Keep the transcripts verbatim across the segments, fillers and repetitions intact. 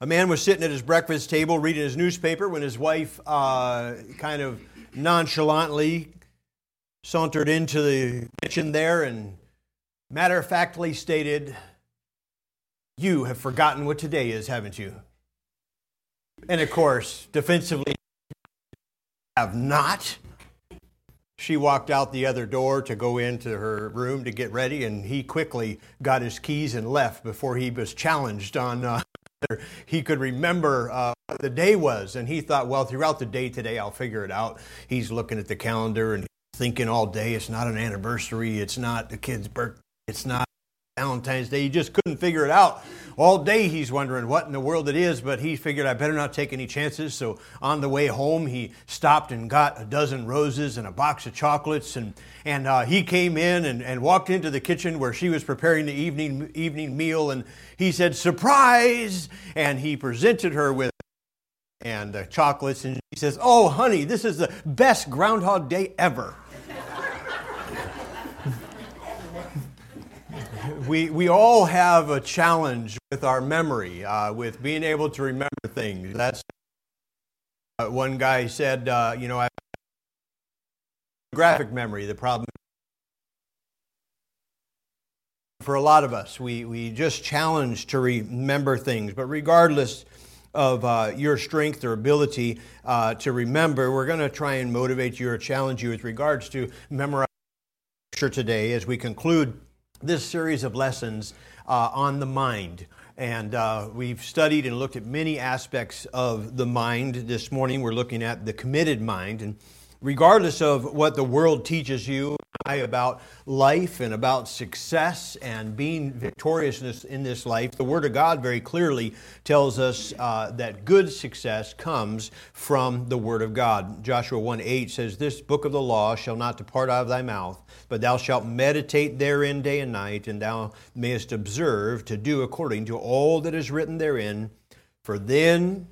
A man was sitting at his breakfast table reading his newspaper when his wife uh, kind of nonchalantly sauntered into the kitchen there and matter-of-factly stated, "You have forgotten what today is, haven't you?" And of course, defensively, "Have not." She walked out the other door to go into her room to get ready, and he quickly got his keys and left before he was challenged on uh, whether he could remember uh, what the day was. And he thought, well, throughout the day today, I'll figure it out. He's looking at the calendar and thinking all day, it's not an anniversary, it's not the kid's birthday, it's not Valentine's Day. He just couldn't figure it out. All day he's wondering what in the world it is, but he figured, I better not take any chances. So on the way home, he stopped and got a dozen roses and a box of chocolates, and and uh, he came in and, and walked into the kitchen where she was preparing the evening evening meal, and he said, "Surprise!" And he presented her with and uh, chocolates, and she says, "Oh, honey, this is the best Groundhog Day ever." We we all have a challenge with our memory, uh, with being able to remember things. That's uh, one guy said, uh, you know, I have graphic memory. The problem for a lot of us, we we just challenge to remember things. But regardless of uh, your strength or ability uh, to remember, we're going to try and motivate you or challenge you with regards to memorizing Scripture today as we conclude this series of lessons uh, on the mind. And uh, we've studied and looked at many aspects of the mind. This morning we're looking at the committed mind. And regardless of what the world teaches you about life and about success and being victorious in this life, the Word of God very clearly tells us uh, that good success comes from the Word of God. Joshua one eight says, "This book of the law shall not depart out of thy mouth, but thou shalt meditate therein day and night, and thou mayest observe to do according to all that is written therein. For then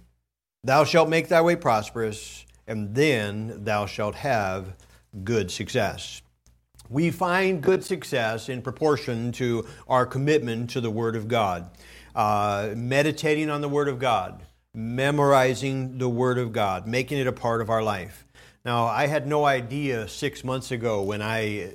thou shalt make thy way prosperous, and then thou shalt have good success." We find good success in proportion to our commitment to the Word of God. Uh, meditating on the Word of God, memorizing the Word of God, making it a part of our life. Now, I had no idea six months ago when I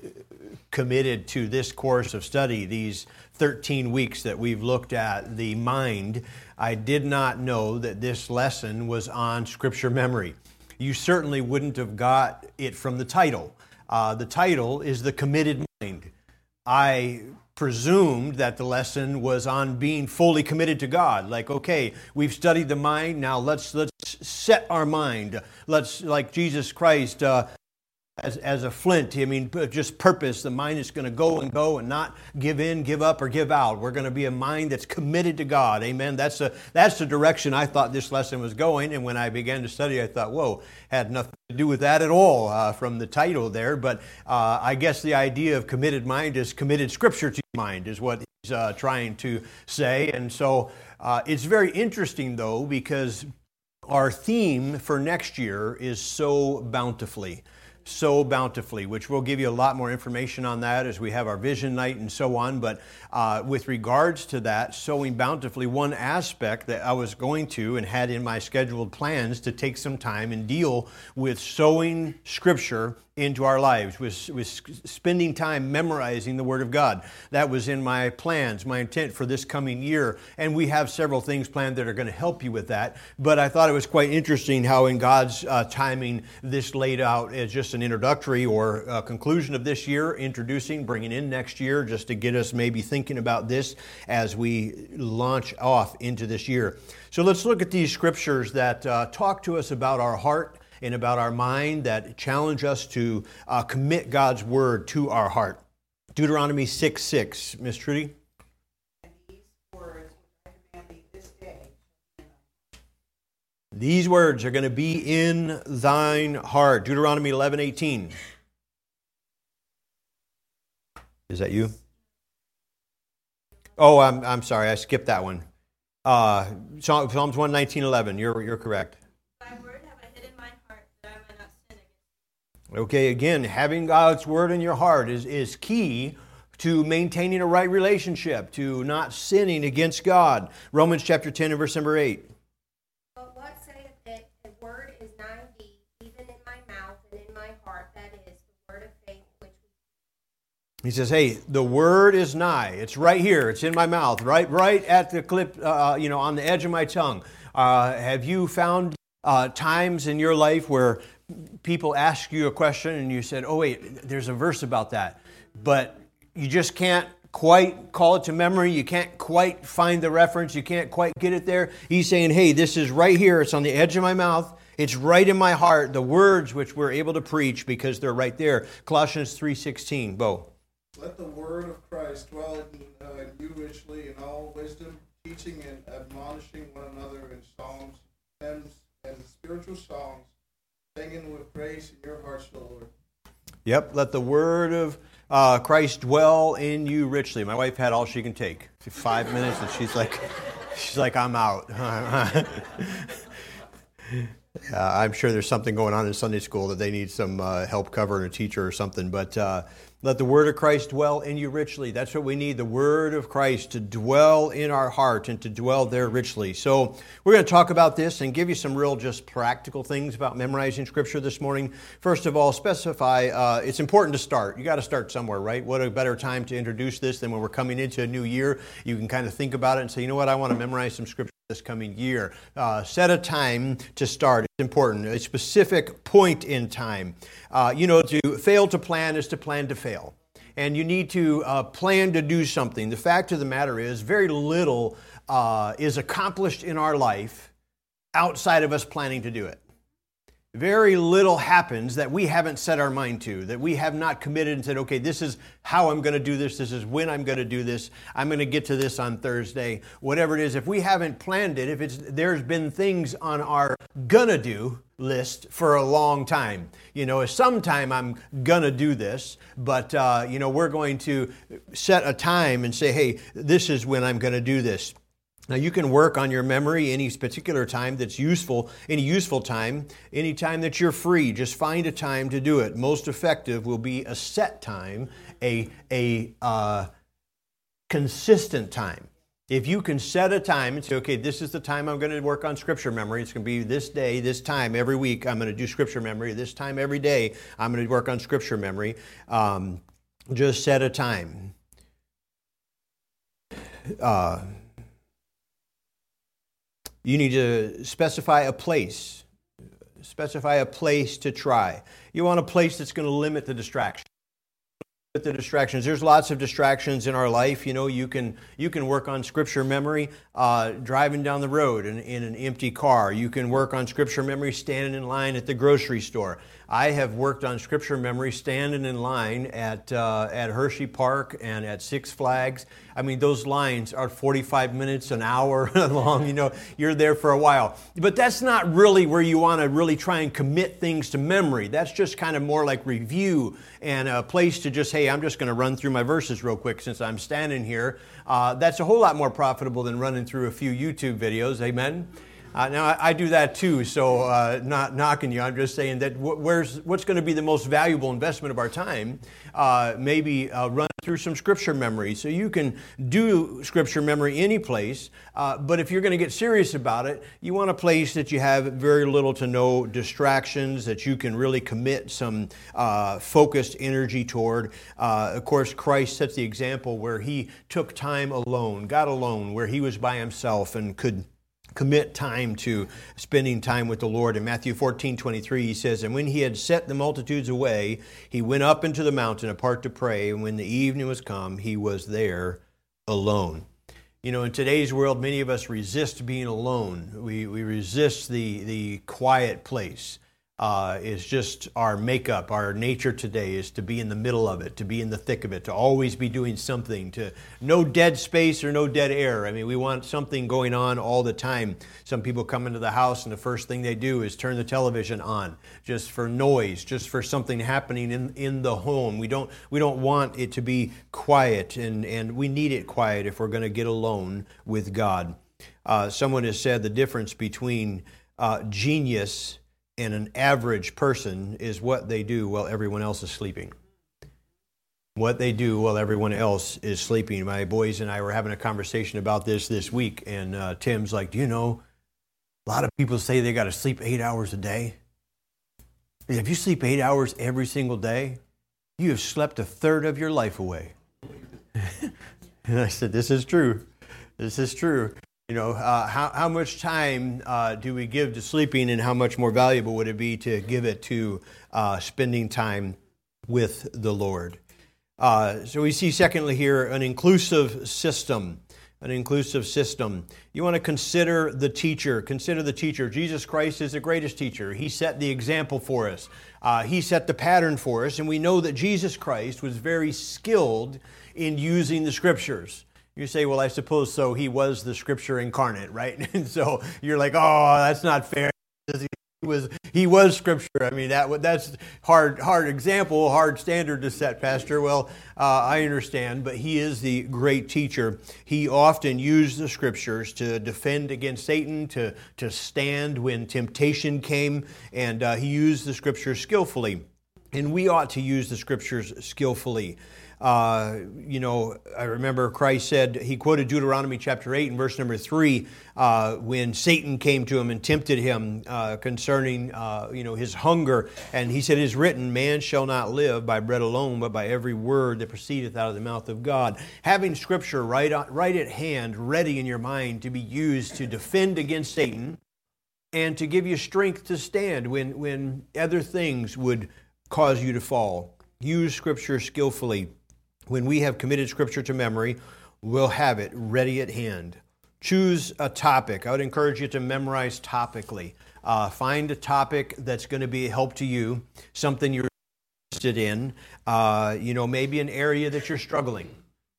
committed to this course of study, these thirteen weeks that we've looked at the mind, I did not know that this lesson was on Scripture memory. You certainly wouldn't have got it from the title. Uh, the title is The Committed Mind. I presumed that the lesson was on being fully committed to God. Like, okay, we've studied the mind. Now let's let's set our mind. Let's, like Jesus Christ, uh, as as a flint. I mean, just purpose. The mind is going to go and go and not give in, give up, or give out. We're going to be a mind that's committed to God. Amen. That's a that's the direction I thought this lesson was going. And when I began to study, I thought, whoa, had nothing to do with that at all uh, from the title there. But uh, I guess the idea of committed mind is committed Scripture to your mind is what he's uh, trying to say. And so uh, it's very interesting, though, because our theme for next year is so bountifully. So bountifully, which we'll give you a lot more information on that as we have our vision night and so on. But uh, with regards to that, sowing bountifully, one aspect that I was going to and had in my scheduled plans to take some time and deal with sowing Scripture into our lives, with, with spending time memorizing the Word of God. That was in my plans, my intent for this coming year. And we have several things planned that are going to help you with that. But I thought it was quite interesting how in God's uh, timing this laid out as just an introductory or a conclusion of this year, introducing, bringing in next year, just to get us maybe thinking about this as we launch off into this year. So let's look at these scriptures that uh, talk to us about our heart and about our mind, that challenge us to uh, commit God's Word to our heart. Deuteronomy six six. Miss Trudy? These words are going to be in thine heart. Deuteronomy eleven eighteen. Is that you? Oh, I'm I'm sorry. I skipped that one. Uh, Psalms one nineteen eleven. You're you're correct. Okay, again, having God's Word in your heart is, is key to maintaining a right relationship, to not sinning against God. Romans chapter ten and verse number eight. But what saith it? The word is nigh thee, even in my mouth and in my heart, that is the word of faith which we... He says, hey, the word is nigh. It's right here. It's in my mouth, right right at the clip, uh, you know, on the edge of my tongue. Uh, have you found uh, times in your life where people ask you a question and you said, oh, wait, there's a verse about that, but you just can't quite call it to memory. You can't quite find the reference. You can't quite get it there. He's saying, hey, this is right here. It's on the edge of my mouth. It's right in my heart, the words which we're able to preach because they're right there. Colossians three sixteen, Bo. Let the word of Christ dwell in uh, you richly in all wisdom, teaching and admonishing one another in psalms, hymns, and spiritual songs, singing with grace in your hearts, Lord. Yep, let the word of uh, Christ dwell in you richly. My wife had all she can take. Five minutes, and she's like, she's like, I'm out. uh, I'm sure there's something going on in Sunday school that they need some uh, help covering, a teacher or something. But uh, let the word of Christ dwell in you richly. That's what we need, the word of Christ to dwell in our heart and to dwell there richly. So we're going to talk about this and give you some real just practical things about memorizing Scripture this morning. First of all, specify, uh, it's important to start. You got to start somewhere, right? What a better time to introduce this than when we're coming into a new year. You can kind of think about it and say, you know what, I want to memorize some Scripture this coming year. Uh, set a time to start. It's important. A specific point in time. Uh, you know, to fail to plan is to plan to fail. And you need to uh, plan to do something. The fact of the matter is, very little uh, is accomplished in our life outside of us planning to do it. Very little happens that we haven't set our mind to, that we have not committed and said, okay, this is how I'm going to do this. This is when I'm going to do this. I'm going to get to this on Thursday. Whatever it is, if we haven't planned it, if it's there's been things on our gonna do list for a long time. You know, sometime I'm going to do this, but, uh, you know, we're going to set a time and say, hey, this is when I'm going to do this. Now, you can work on your memory any particular time that's useful, any useful time, any time that you're free. Just find a time to do it. Most effective will be a set time, a, a uh, consistent time. If you can set a time and say, okay, this is the time I'm going to work on Scripture memory. It's going to be this day, this time, every week. I'm going to do Scripture memory. This time every day, I'm going to work on Scripture memory. Um, just set a time. Uh, You need to specify a place. Specify a place to try. You want a place that's going to limit the distractions. The distractions. There's lots of distractions in our life. You know, you can you can work on Scripture memory uh, driving down the road in, in an empty car. You can work on Scripture memory standing in line at the grocery store. I have worked on Scripture memory standing in line at uh, at Hershey Park and at Six Flags. I mean, those lines are forty-five minutes, an hour long. You know, you're there for a while. But that's not really where you want to really try and commit things to memory. That's just kind of more like review and a place to just, hey, I'm just going to run through my verses real quick since I'm standing here. Uh, that's a whole lot more profitable than running through a few YouTube videos. Amen. Uh, now, I, I do that too, so uh, not knocking you. I'm just saying that wh- where's what's going to be the most valuable investment of our time, uh, maybe uh, run through some Scripture memory. So you can do Scripture memory any place, uh, but if you're going to get serious about it, you want a place that you have very little to no distractions, that you can really commit some uh, focused energy toward. Uh, of course, Christ sets the example where he took time alone, God alone, where he was by himself and could commit time to spending time with the Lord. In Matthew fourteen twenty-three, he says, and when he had set the multitudes away, he went up into the mountain apart to pray. And when the evening was come, he was there alone. You know, in today's world, many of us resist being alone. We we resist the the quiet place. Uh, it's just our makeup, our nature today is to be in the middle of it, to be in the thick of it, to always be doing something, to no dead space or no dead air. I mean, we want something going on all the time. Some people come into the house and the first thing they do is turn the television on just for noise, just for something happening in, in the home. We don't we don't want it to be quiet, and, and we need it quiet if we're going to get alone with God. Uh, someone has said the difference between uh, genius and an average person is what they do while everyone else is sleeping. what they do while everyone else is sleeping. My boys and I were having a conversation about this this week, and uh, Tim's like, do you know, a lot of people say they got to sleep eight hours a day. And if you sleep eight hours every single day, you have slept a third of your life away. And I said, this is true. This is true. You know, uh, how, how much time uh, do we give to sleeping, and how much more valuable would it be to give it to uh, spending time with the Lord? Uh, so we see, secondly, here, an inclusive system, an inclusive system. You want to consider the teacher. Consider the teacher. Jesus Christ is the greatest teacher. He set the example for us. Uh, he set the pattern for us, and we know that Jesus Christ was very skilled in using the Scriptures. You say, well, I suppose so. He was the Scripture incarnate, right? And so you're like, oh, that's not fair. He was, he was Scripture. I mean, that that's hard, hard example, hard standard to set, Pastor. Well, uh, I understand, but he is the great teacher. He often used the Scriptures to defend against Satan, to to stand when temptation came, and uh, he used the Scriptures skillfully. And we ought to use the Scriptures skillfully. Uh, you know, I remember Christ said, he quoted Deuteronomy chapter eight and verse number three, uh, when Satan came to him and tempted him uh, concerning, uh, you know, his hunger. And he said, it is written, man shall not live by bread alone, but by every word that proceedeth out of the mouth of God. Having Scripture right, on, right at hand, ready in your mind to be used to defend against Satan and to give you strength to stand when, when other things would cause you to fall. Use Scripture skillfully. When we have committed Scripture to memory, we'll have it ready at hand. Choose a topic. I would encourage you to memorize topically. Uh, find a topic that's going to be a help to you, something you're interested in. Uh, you know, maybe an area that you're struggling.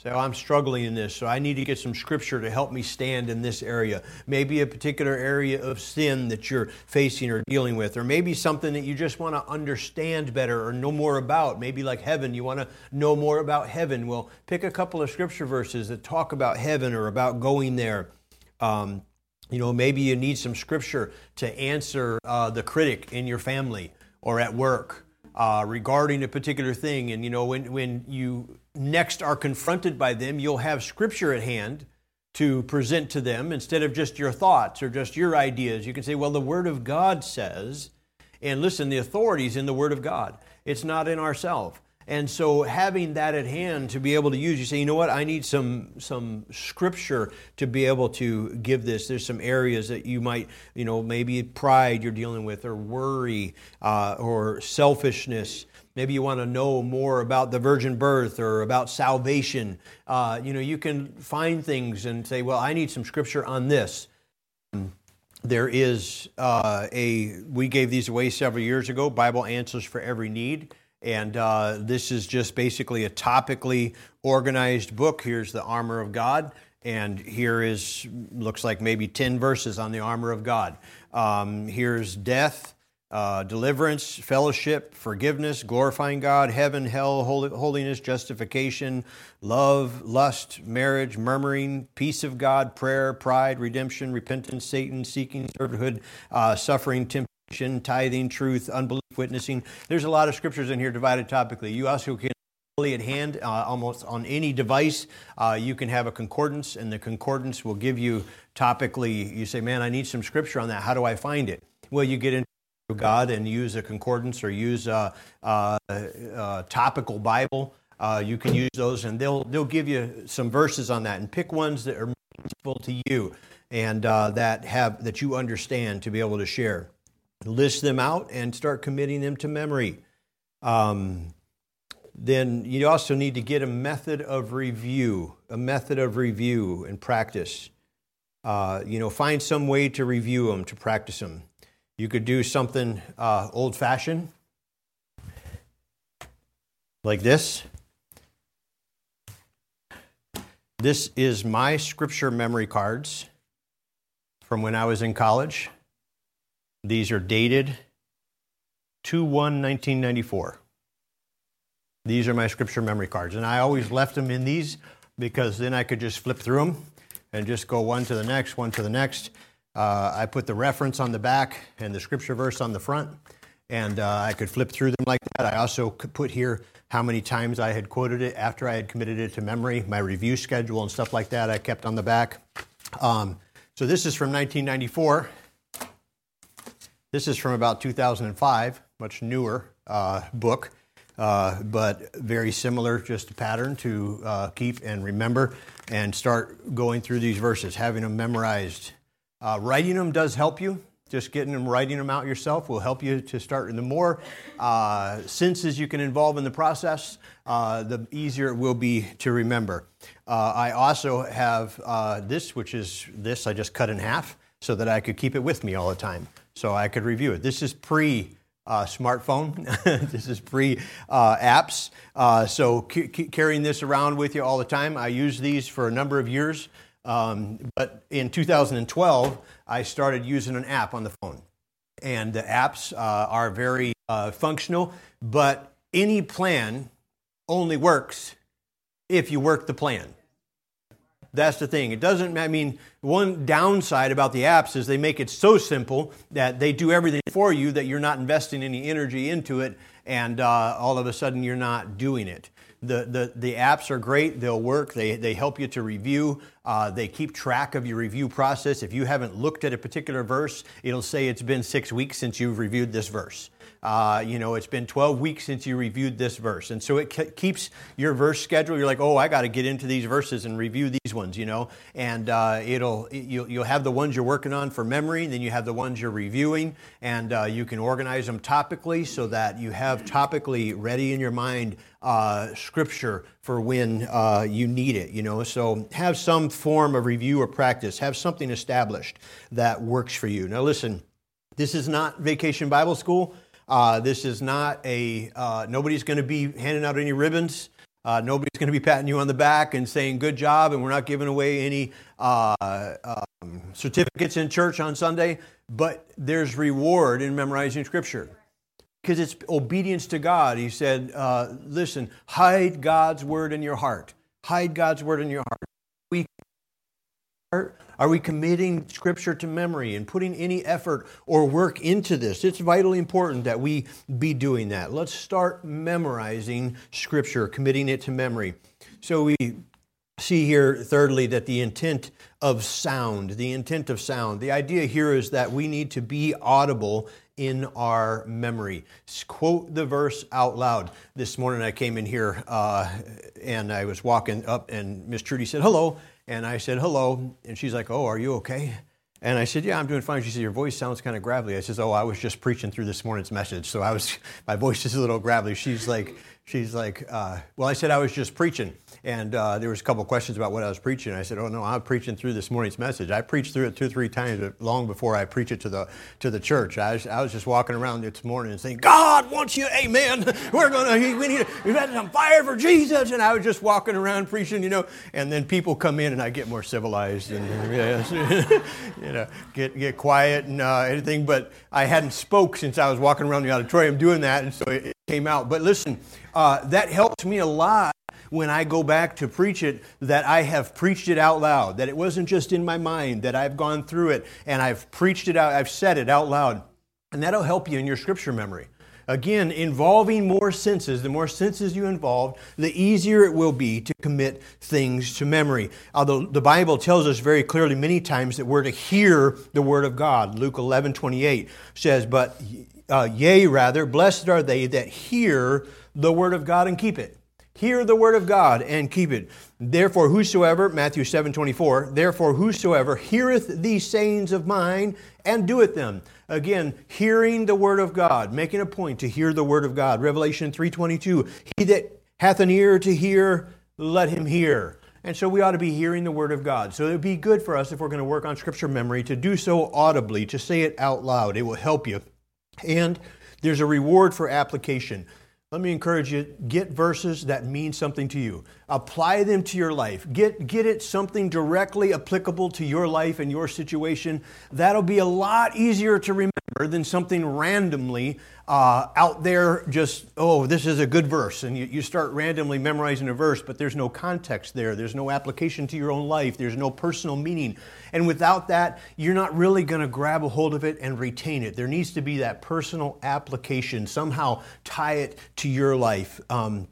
Say, so I'm struggling in this, so I need to get some Scripture to help me stand in this area. Maybe a particular area of sin that you're facing or dealing with, or maybe something that you just want to understand better or know more about. Maybe like heaven, you want to know more about heaven. Well, pick a couple of Scripture verses that talk about heaven or about going there. Um, you know, maybe you need some Scripture to answer uh, the critic in your family or at work uh, regarding a particular thing. And, you know, when, when you... next are confronted by them, you'll have Scripture at hand to present to them instead of just your thoughts or just your ideas. You can say, well, the Word of God says, and listen, the authority's in the Word of God. It's not in ourselves. And so having that at hand to be able to use, you say, you know what, I need some some Scripture to be able to give this. There's some areas that you might, you know, maybe pride you're dealing with, or worry, uh, or selfishness. Maybe you want to know more about the virgin birth or about salvation. Uh, you know, you can find things and say, well, I need some Scripture on this. There is uh, a, we gave these away several years ago, Bible Answers for Every Need. And uh, this is just basically a topically organized book. Here's the armor of God. And here is, looks like maybe ten verses on the armor of God. Um, here's death. Uh, deliverance, fellowship, forgiveness, glorifying God, heaven, hell, holy, holiness, justification, love, lust, marriage, murmuring, peace of God, prayer, pride, redemption, repentance, Satan, seeking, servanthood, uh, suffering, temptation, tithing, truth, unbelief, witnessing. There's a lot of Scriptures in here divided topically. You also can fully at hand uh, almost on any device. Uh, you can have a concordance, and the concordance will give you topically. You say, man, I need some Scripture on that. How do I find it? Well, you get into God and use a concordance or use a, a, a topical Bible. Uh, you can use those, and they'll they'll give you some verses on that, and pick ones that are meaningful to you and uh, that have that you understand to be able to share. List them out and start committing them to memory. Um, then you also need to get a method of review, a method of review and practice. Uh, you know, find some way to review them, to practice them. You could do something uh, old-fashioned, like this. This is my Scripture memory cards from when I was in college. These are dated two one nineteen ninety-four. These are my Scripture memory cards, and I always left them in these because then I could just flip through them and just go one to the next, one to the next. Uh, I put the reference on the back and the Scripture verse on the front, and uh, I could flip through them like that. I also could put here how many times I had quoted it after I had committed it to memory, my review schedule and stuff like that I kept on the back. Um, so this is from nineteen ninety-four. This is from about two thousand five, much newer uh, book, uh, but very similar, just a pattern to uh, keep and remember and start going through these verses, having them memorized. Uh, writing them does help you. Just getting them, writing them out yourself will help you to start. And the more uh, senses you can involve in the process, uh, the easier it will be to remember. Uh, I also have uh, this, which is this I just cut in half so that I could keep it with me all the time, so I could review it. This is pre uh, smartphone. This is pre uh, apps. Uh, so c- c- carrying this around with you all the time. I used these for a number of years. Um, but in two thousand twelve, I started using an app on the phone, and the apps uh, are very uh, functional, but any plan only works if you work the plan. That's the thing. It doesn't, I mean, one downside about the apps is they make it so simple that they do everything for you that you're not investing any energy into it, and uh, all of a sudden you're not doing it. The, the the apps are great. They'll work. They they help you to review. Uh, they keep track of your review process. If you haven't looked at a particular verse, it'll say it's been six weeks since you've reviewed this verse. Uh, you know, it's been twelve weeks since you reviewed this verse. And so it ke- keeps your verse schedule. You're like, oh, I got to get into these verses and review these ones, you know. And uh, it'll it, you'll, you'll have the ones you're working on for memory, then you have the ones you're reviewing, and uh, you can organize them topically so that you have topically ready in your mind uh, scripture for when uh, you need it, you know. So have some form of review or practice. Have something established that works for you. Now listen, this is not Vacation Bible School. Uh, this is not a, uh, nobody's going to be handing out any ribbons. Uh, nobody's going to be patting you on the back and saying, good job, and we're not giving away any uh, um, certificates in church on Sunday. But there's reward in memorizing Scripture because it's obedience to God. He said, uh, listen, hide God's Word in your heart. Hide God's Word in your heart. We Are we committing Scripture to memory and putting any effort or work into this? It's vitally important that we be doing that. Let's start memorizing Scripture, committing it to memory. So we see here, thirdly, that the intent of sound, the intent of sound. The idea here is that we need to be audible in our memory. Quote the verse out loud. This morning I came in here uh, and I was walking up and Miss Trudy said, hello. And I said, hello. And she's like, oh, are you okay? And I said, yeah, I'm doing fine. She said, your voice sounds kind of gravelly. I says, oh, I was just preaching through this morning's message. So I was, my voice is a little gravelly. She's like, she's like, uh, well, I said, I was just preaching. And uh, there was a couple questions about what I was preaching. I said, oh, no, I'm preaching through this morning's message. I preached through it two, three times long before I preach it to the to the church. I was, I was just walking around this morning and saying, God wants you, amen. We're going to, we need, we've had some fire for Jesus. And I was just walking around preaching, you know, and then people come in and I get more civilized and, you know, get get quiet and uh, anything. But I hadn't spoke since I was walking around the auditorium doing that. And so it, it came out. But listen, uh, that helps me a lot. When I go back to preach it, that I have preached it out loud, that it wasn't just in my mind, that I've gone through it and I've preached it out, I've said it out loud. And that'll help you in your scripture memory. Again, involving more senses, the more senses you involve, the easier it will be to commit things to memory. Although the Bible tells us very clearly many times that we're to hear the word of God. Luke eleven twenty-eight says, but uh, yea, rather, blessed are they that hear the word of God and keep it. Hear the word of God and keep it. Therefore whosoever, Matthew seven twenty-four, therefore whosoever heareth these sayings of mine and doeth them. Again, hearing the word of God, making a point to hear the word of God. Revelation three twenty-two, he that hath an ear to hear, let him hear. And so we ought to be hearing the word of God. So it would be good for us if we're going to work on scripture memory to do so audibly, to say it out loud. It will help you. And there's a reward for application. Let me encourage you, get verses that mean something to you. Apply them to your life. Get get it something directly applicable to your life and your situation. That'll be a lot easier to remember than something randomly uh, out there just, oh, this is a good verse, and you, you start randomly memorizing a verse, but there's no context there. There's no application to your own life. There's no personal meaning. And without that, you're not really going to grab a hold of it and retain it. There needs to be that personal application, somehow tie it to your life. Um,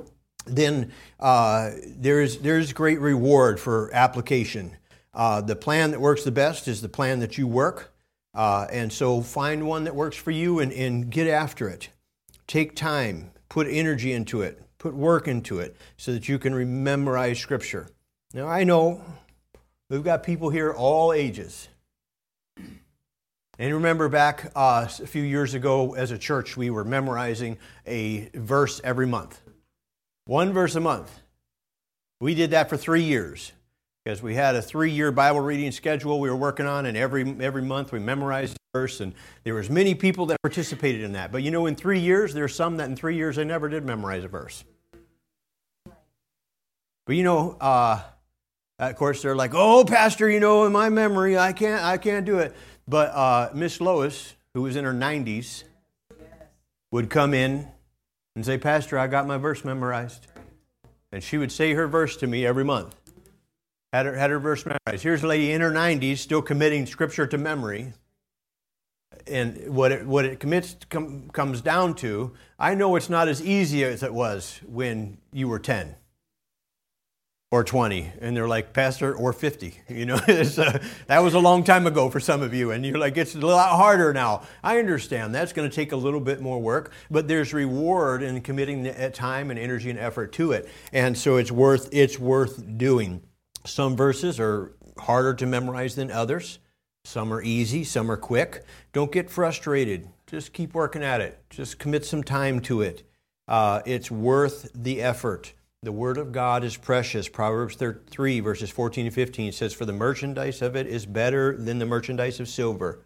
then uh, there's, there's great reward for application. Uh, the plan that works the best is the plan that you work. Uh, and so find one that works for you and, and get after it. Take time, put energy into it, put work into it so that you can memorize Scripture. Now, I know we've got people here all ages. And remember back uh, a few years ago as a church, we were memorizing a verse every month. One verse a month. We did that for three years. Because we had a three-year Bible reading schedule we were working on, and every every month we memorized a verse, and there was many people that participated in that. But you know, in three years, there are some that in three years they never did memorize a verse. But you know, uh, of course, they're like, "Oh, Pastor, you know, in my memory, I can't, I can't do it." But uh, Miss Lois, who was in her nineties, would come in and say, "Pastor, I got my verse memorized," and she would say her verse to me every month. Had her, had her verse memorized. Here's a lady in her nineties still committing Scripture to memory. And what it, what it commits com, comes down to, I know it's not as easy as it was when you were ten or twenty. And they're like, Pastor, or fifty. You know, it's a, that was a long time ago for some of you. And you're like, it's a lot harder now. I understand that's going to take a little bit more work. But there's reward in committing the time and energy and effort to it. And so it's worth it's worth doing. Some verses are harder to memorize than others. Some are easy, some are quick. Don't get frustrated. Just keep working at it. Just commit some time to it. Uh, it's worth the effort. The Word of God is precious. Proverbs three, verses fourteen and fifteen says, "For the merchandise of it is better than the merchandise of silver,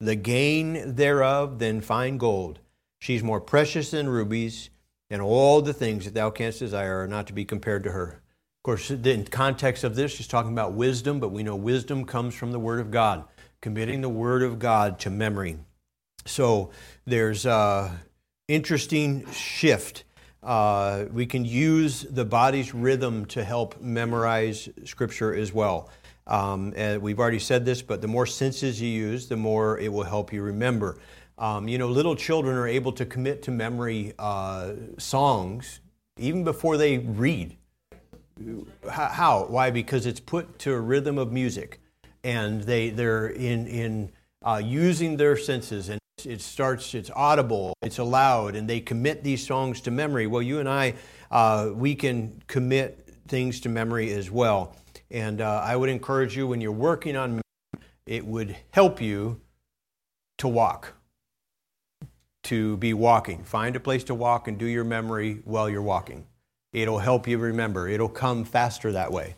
the gain thereof than fine gold. She's more precious than rubies, and all the things that thou canst desire are not to be compared to her." Of course, in context of this, she's talking about wisdom, but we know wisdom comes from the Word of God, committing the Word of God to memory. So there's an interesting shift. Uh, we can use the body's rhythm to help memorize Scripture as well. Um, and we've already said this, but the more senses you use, the more it will help you remember. Um, you know, little children are able to commit to memory uh, songs even before they read. How? Why? Because it's put to a rhythm of music, and they they're in in uh, using their senses, and it starts. It's audible. It's allowed, and they commit these songs to memory. Well, you and I, uh, we can commit things to memory as well. And uh, I would encourage you when you're working on memory, it would help you to walk, to be walking. Find a place to walk and do your memory while you're walking. It'll help you remember. It'll come faster that way.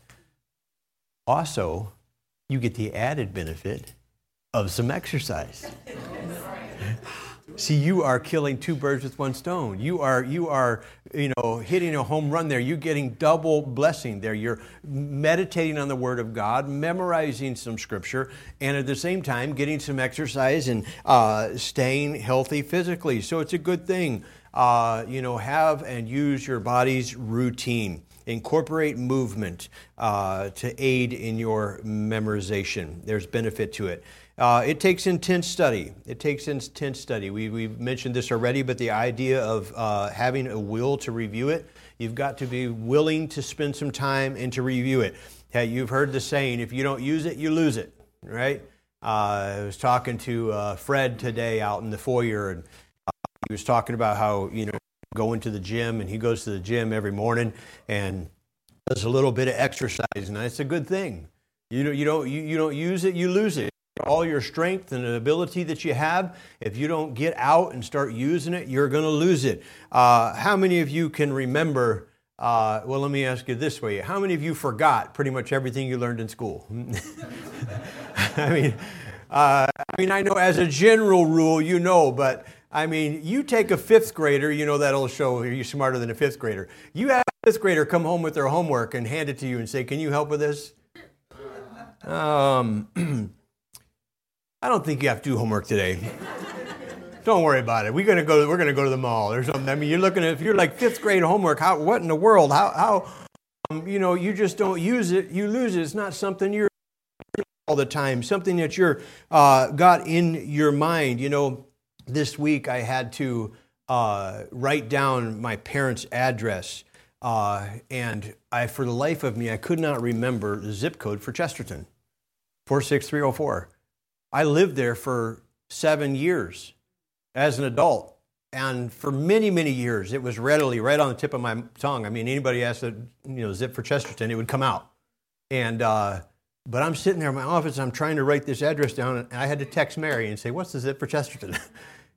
Also, you get the added benefit of some exercise. See, you are killing two birds with one stone. You are, you are, you know, hitting a home run there. You're getting double blessing there. You're meditating on the Word of God, memorizing some Scripture, and at the same time getting some exercise and uh, staying healthy physically. So it's a good thing. Uh, you know, have and use your body's routine. Incorporate movement uh, to aid in your memorization. There's benefit to it. Uh, it takes intense study. It takes intense study. We, we've mentioned this already, but the idea of uh, having a will to review it, you've got to be willing to spend some time and to review it. Hey, you've heard the saying, if you don't use it, you lose it, right? Uh, I was talking to uh, Fred today out in the foyer, and he was talking about how, you know, going to the gym, and he goes to the gym every morning and does a little bit of exercise, and that's a good thing. You know, you don't you, you don't use it, you lose it. All your strength and the ability that you have, if you don't get out and start using it, you're going to lose it. Uh, how many of you can remember? Uh, well, let me ask you this way: how many of you forgot pretty much everything you learned in school? I mean, uh, I mean, I know as a general rule, you know, but. I mean, you take a fifth grader, you know that'll show you're smarter than a fifth grader. You have a fifth grader come home with their homework and hand it to you and say, "Can you help with this?" Um, I don't think you have to do homework today. Don't worry about it. We're gonna go. We're gonna go to the mall or something. I mean, you're looking at if you're like fifth grade homework. How? What in the world? How? How? Um, you know, you just don't use it. You lose it. It's not something you're all the time. Something that you're uh, got in your mind. You know, this week I had to uh, write down my parents' address, uh, and I, for the life of me, I could not remember the zip code for Chesterton, four six three oh four. I lived there for seven years. As an adult, and for many, many years, it was readily right on the tip of my tongue. I mean, anybody asked to, you know, zip for Chesterton, it would come out. And uh, but I'm sitting there in my office, I'm trying to write this address down, and I had to text Mary and say, "What's the zip for Chesterton?"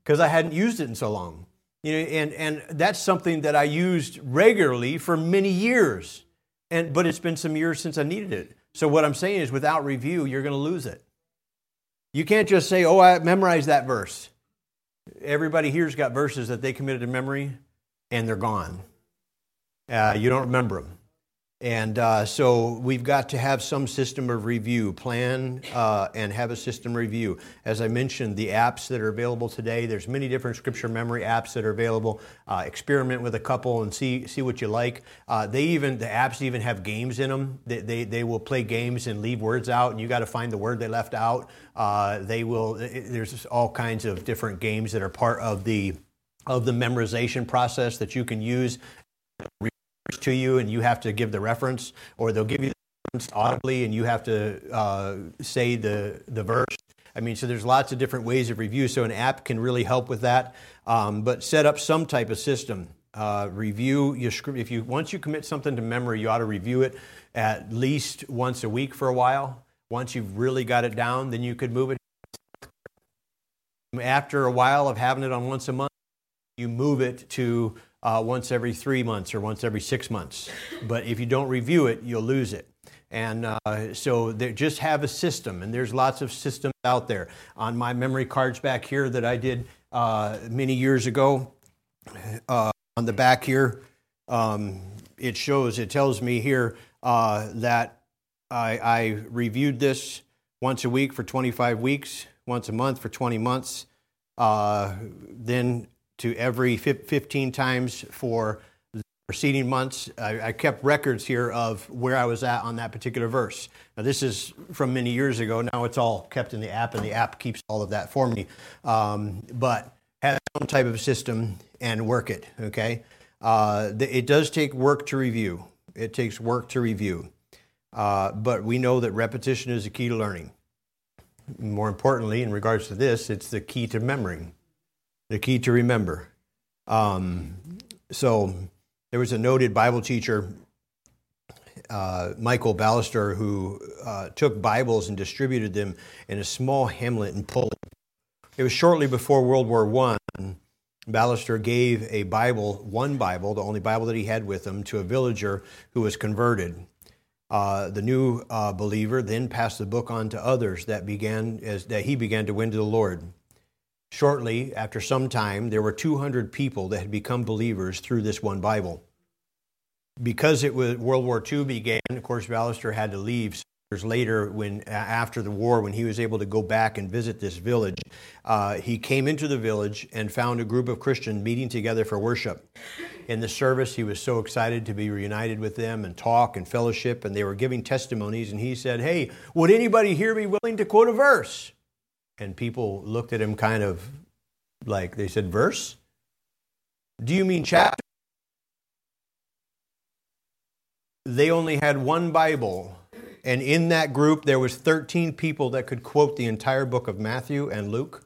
Because I hadn't used it in so long. You know, and and that's something that I used regularly for many years. And but it's been some years since I needed it. So what I'm saying is, without review, you're going to lose it. You can't just say, "Oh, I memorized that verse." Everybody here's got verses that they committed to memory, and they're gone. Uh, you don't remember them. And uh, so we've got to have some system of review, plan uh, and have a system review. As I mentioned, the apps that are available today, there's many different scripture memory apps that are available. Uh, experiment with a couple and see see what you like. Uh, they even the apps even have games in them. They they, they will play games and leave words out, and you got to find the word they left out. Uh, they will. There's all kinds of different games that are part of the of the memorization process that you can use. To you, and you have to give the reference, or they'll give you the reference audibly, and you have to uh, say the the verse. I mean, so there's lots of different ways of review. So an app can really help with that. Um, but set up some type of system. Uh, review your script. If you once you commit something to memory, you ought to review it at least once a week for a while. Once you've really got it down, then you could move it. After a while of having it on once a month, you move it to. Uh, once every three months or once every six months. But if you don't review it, you'll lose it. And uh, so just have a system, and there's lots of systems out there. On my memory cards back here that I did uh, many years ago, uh, on the back here, um, it shows, it tells me here uh, that I, I reviewed this once a week for twenty-five weeks, once a month for twenty months, uh, then to every fifteen times for the preceding months. I, I kept records here of where I was at on that particular verse. Now, this is from many years ago. Now it's all kept in the app, and the app keeps all of that for me. Um, but have some type of system and work it, okay? Uh, th- it does take work to review. It takes work to review. Uh, but we know that repetition is the key to learning. More importantly, in regards to this, it's the key to memory. The key to remember. Um, so there was a noted Bible teacher, uh, Michael Ballester, who uh, took Bibles and distributed them in a small hamlet in Pullet. It was shortly before World War One. Ballester gave a Bible, one Bible, the only Bible that he had with him, to a villager who was converted. Uh, the new uh, believer then passed the book on to others that began as that he began to win to the Lord. Shortly, after some time, there were two hundred people that had become believers through this one Bible. Because it was World War Two began, of course, Ballester had to leave years later when, after the war, when he was able to go back and visit this village. Uh, he came into the village and found a group of Christians meeting together for worship. In the service, he was so excited to be reunited with them and talk and fellowship, and they were giving testimonies, and he said, "Hey, would anybody here be willing to quote a verse?" And people looked at him kind of like, they said, "Verse? Do you mean chapter?" They only had one Bible. And in that group, there was thirteen people that could quote the entire book of Matthew and Luke.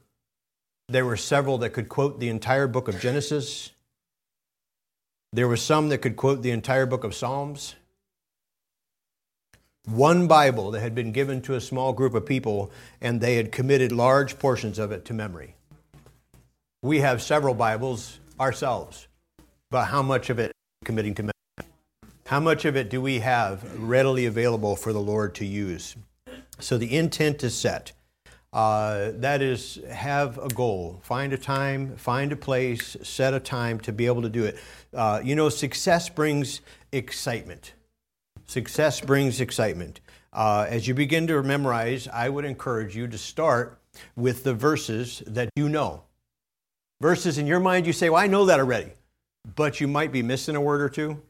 There were several that could quote the entire book of Genesis. There were some that could quote the entire book of Psalms. One Bible that had been given to a small group of people, and they had committed large portions of it to memory. We have several Bibles ourselves, but how much of it committing to memory? How much of it do we have readily available for the Lord to use? So the intent is set. Uh, that is, have a goal. Find a time, find a place, set a time to be able to do it. Uh, you know, success brings excitement. Success brings excitement. Uh, as you begin to memorize, I would encourage you to start with the verses that you know. Verses in your mind, you say, well, I know that already. But you might be missing a word or two.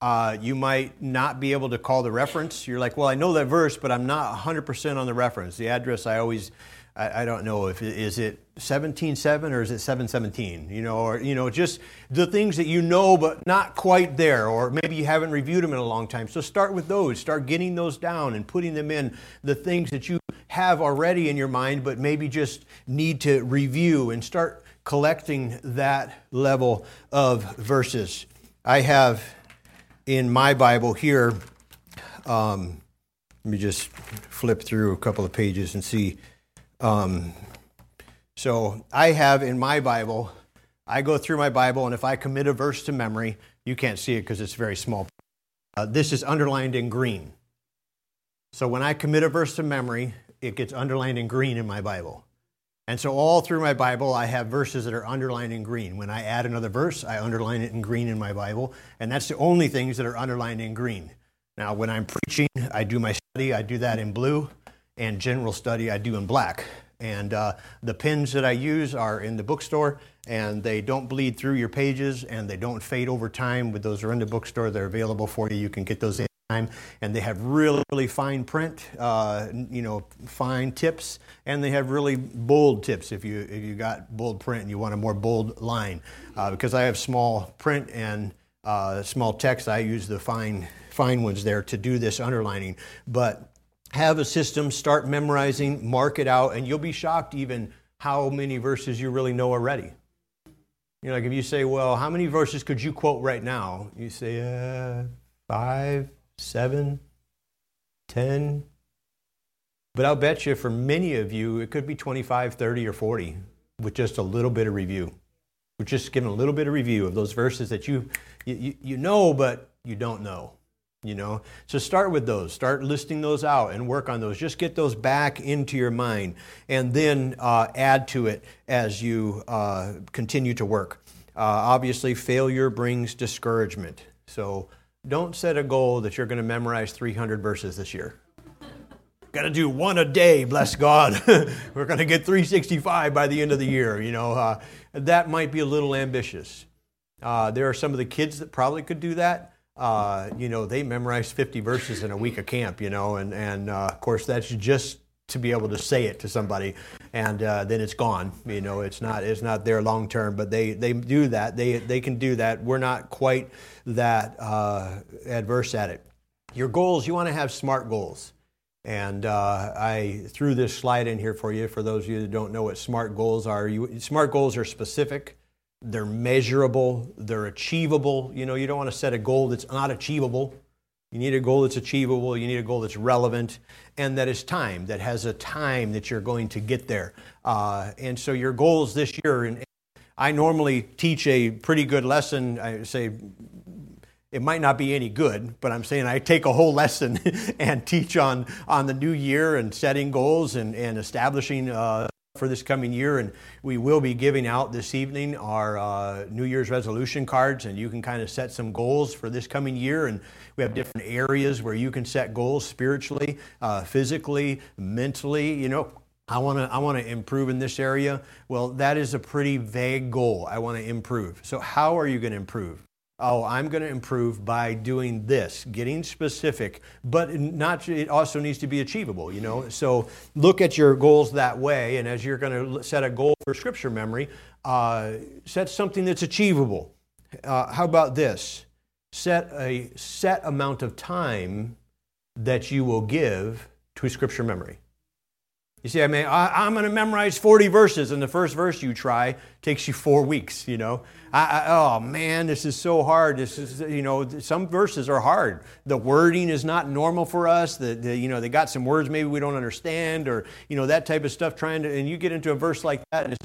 Uh, you might not be able to call the reference. You're like, well, I know that verse, but I'm not one hundred percent on the reference. The address I always, I, I don't know, if it, is it seventeen seven or is it seven seventeen? You know, or, you know, just the things that you know, but not quite there, or maybe you haven't reviewed them in a long time. So start with those. Start getting those down and putting them in the things that you have already in your mind, but maybe just need to review, and start collecting that level of verses. I have... in my Bible here, um, let me just flip through a couple of pages and see. Um, so I have in my Bible, I go through my Bible, and if I commit a verse to memory, you can't see it because it's very small. Uh, this is underlined in green. So when I commit a verse to memory, it gets underlined in green in my Bible. And so all through my Bible, I have verses that are underlined in green. When I add another verse, I underline it in green in my Bible. And that's the only things that are underlined in green. Now, when I'm preaching, I do my study. I do that in blue. And general study, I do in black. And uh, the pens that I use are in the bookstore. And they don't bleed through your pages. And they don't fade over time. But those are in the bookstore. They're available for you. You can get those in time. And they have really, really fine print, uh, you know, fine tips, and they have really bold tips. If you if you got bold print and you want a more bold line, uh, because I have small print and uh, small text, I use the fine fine ones there to do this underlining. But have a system. Start memorizing, mark it out, and you'll be shocked even how many verses you really know already. You know, like if you say, "Well, how many verses could you quote right now?" You say, uh, five. Seven, ten, but I'll bet you for many of you, it could be twenty-five, thirty, or forty with just a little bit of review. We're just giving a little bit of review of those verses that you, you you know, but you don't know, you know. So start with those. Start listing those out and work on those. Just get those back into your mind and then uh, add to it as you uh, continue to work. Uh, obviously, failure brings discouragement. So don't set a goal that you're going to memorize three hundred verses this year. Got to do one a day, bless God. We're going to get three sixty-five by the end of the year. You know, uh, that might be a little ambitious. Uh, there are some of the kids that probably could do that. Uh, you know, they memorize fifty verses in a week of camp, you know, and, and uh, of course, that's just to be able to say it to somebody, and uh, then it's gone. You know, it's not it's not there long term, but they, they do that. They they can do that. We're not quite that uh, adverse at it. Your goals, you want to have SMART goals. And uh, I threw this slide in here for you, for those of you that don't know what SMART goals are. You, SMART goals are specific. They're measurable. They're achievable. You know, you don't want to set a goal that's not achievable. You need a goal that's achievable. You need a goal that's relevant, and that is time, that has a time that you're going to get there. Uh, and so your goals this year, and I normally teach a pretty good lesson. I say it might not be any good, but I'm saying I take a whole lesson and teach on, on the new year and setting goals and, and establishing uh, for this coming year. And we will be giving out this evening our uh, New Year's resolution cards, and you can kind of set some goals for this coming year. And we have different areas where you can set goals spiritually, uh, physically, mentally. You know, I want to I want to improve in this area. Well, that is a pretty vague goal. I want to improve. So how are you going to improve? Oh, I'm going to improve by doing this, getting specific, but not. It also needs to be achievable, you know. So look at your goals that way, and as you're going to set a goal for scripture memory, uh, set something that's achievable. Uh, how about this? Set a set amount of time that you will give to scripture memory. You see, I mean, I, I'm going to memorize forty verses, and the first verse you try takes you four weeks, you know. I, I, oh, man, this is so hard. This is, you know, some verses are hard. The wording is not normal for us. The, the you know, they got some words maybe we don't understand, or, you know, that type of stuff. Trying to, and you get into a verse like that, and it's,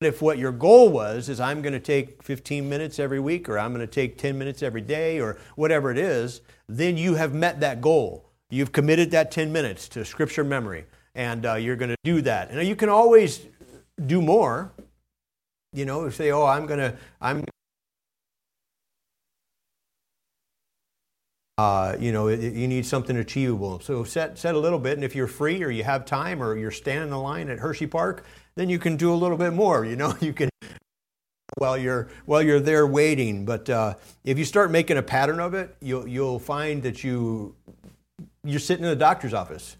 but if what your goal was is I'm going to take fifteen minutes every week, or I'm going to take ten minutes every day, or whatever it is, then you have met that goal. You've committed that ten minutes to scripture memory. And uh, you're going to do that. And you can always do more. You know, say, "Oh, I'm going to I'm Uh, you know, you need something achievable. So set set a little bit, and if you're free or you have time or you're standing in the line at Hershey Park, then you can do a little bit more. You know, you can while you're while you're there waiting. But uh, if you start making a pattern of it, you'll you'll find that you you're sitting in the doctor's office.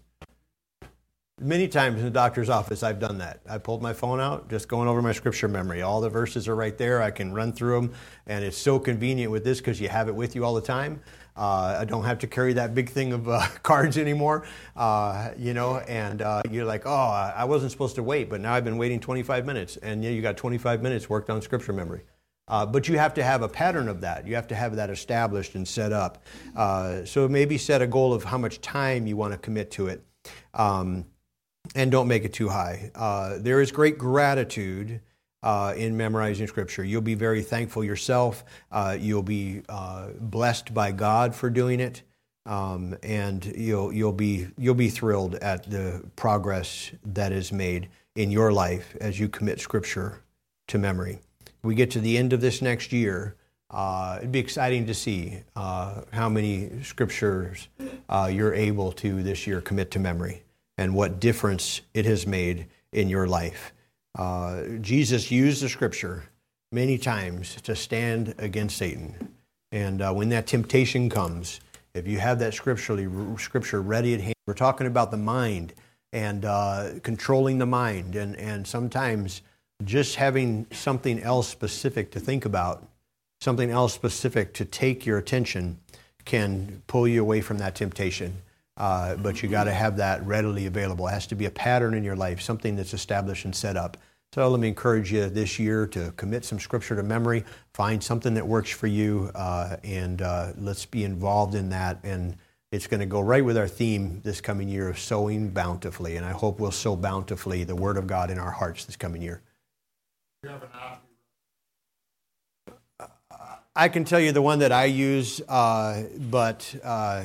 Many times in the doctor's office, I've done that. I pulled my phone out, just going over my scripture memory. All the verses are right there. I can run through them, and it's so convenient with this because you have it with you all the time. Uh, I don't have to carry that big thing of uh, cards anymore, uh, you know, and uh, you're like, oh, I wasn't supposed to wait, but now I've been waiting twenty-five minutes, and yeah, you got twenty-five minutes worked on scripture memory. Uh, but you have to have a pattern of that. You have to have that established and set up. Uh, so maybe set a goal of how much time you want to commit to it. Um, And don't make it too high. Uh, there is great gratitude uh, in memorizing Scripture. You'll be very thankful yourself. Uh, you'll be uh, blessed by God for doing it, um, and you'll you'll be you'll be thrilled at the progress that is made in your life as you commit Scripture to memory. We get to the end of this next year. Uh, it'd be exciting to see uh, how many Scriptures uh, you're able to this year commit to memory, and what difference it has made in your life. Uh, Jesus used the Scripture many times to stand against Satan. And uh, when that temptation comes, if you have that scripturally Scripture ready at hand, we're talking about the mind and uh, controlling the mind. And, and sometimes just having something else specific to think about, something else specific to take your attention, can pull you away from that temptation. Uh, but you got to have that readily available. It has to be a pattern in your life, something that's established and set up. So let me encourage you this year to commit some Scripture to memory, find something that works for you, uh, and uh, let's be involved in that. And it's going to go right with our theme this coming year of sowing bountifully, and I hope we'll sow bountifully the Word of God in our hearts this coming year. I can tell you the one that I use, uh, but... Uh,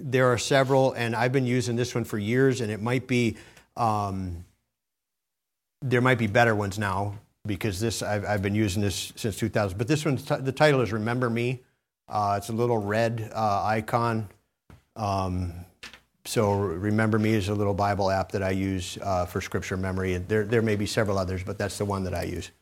There are several, and I've been using this one for years, and it might be, um, there might be better ones now, because this, I've, I've been using this since two thousand. But this one, the title is Remember Me. Uh, it's a little red uh, icon. Um, so Remember Me is a little Bible app that I use uh, for scripture memory. And there, there may be several others, but that's the one that I use.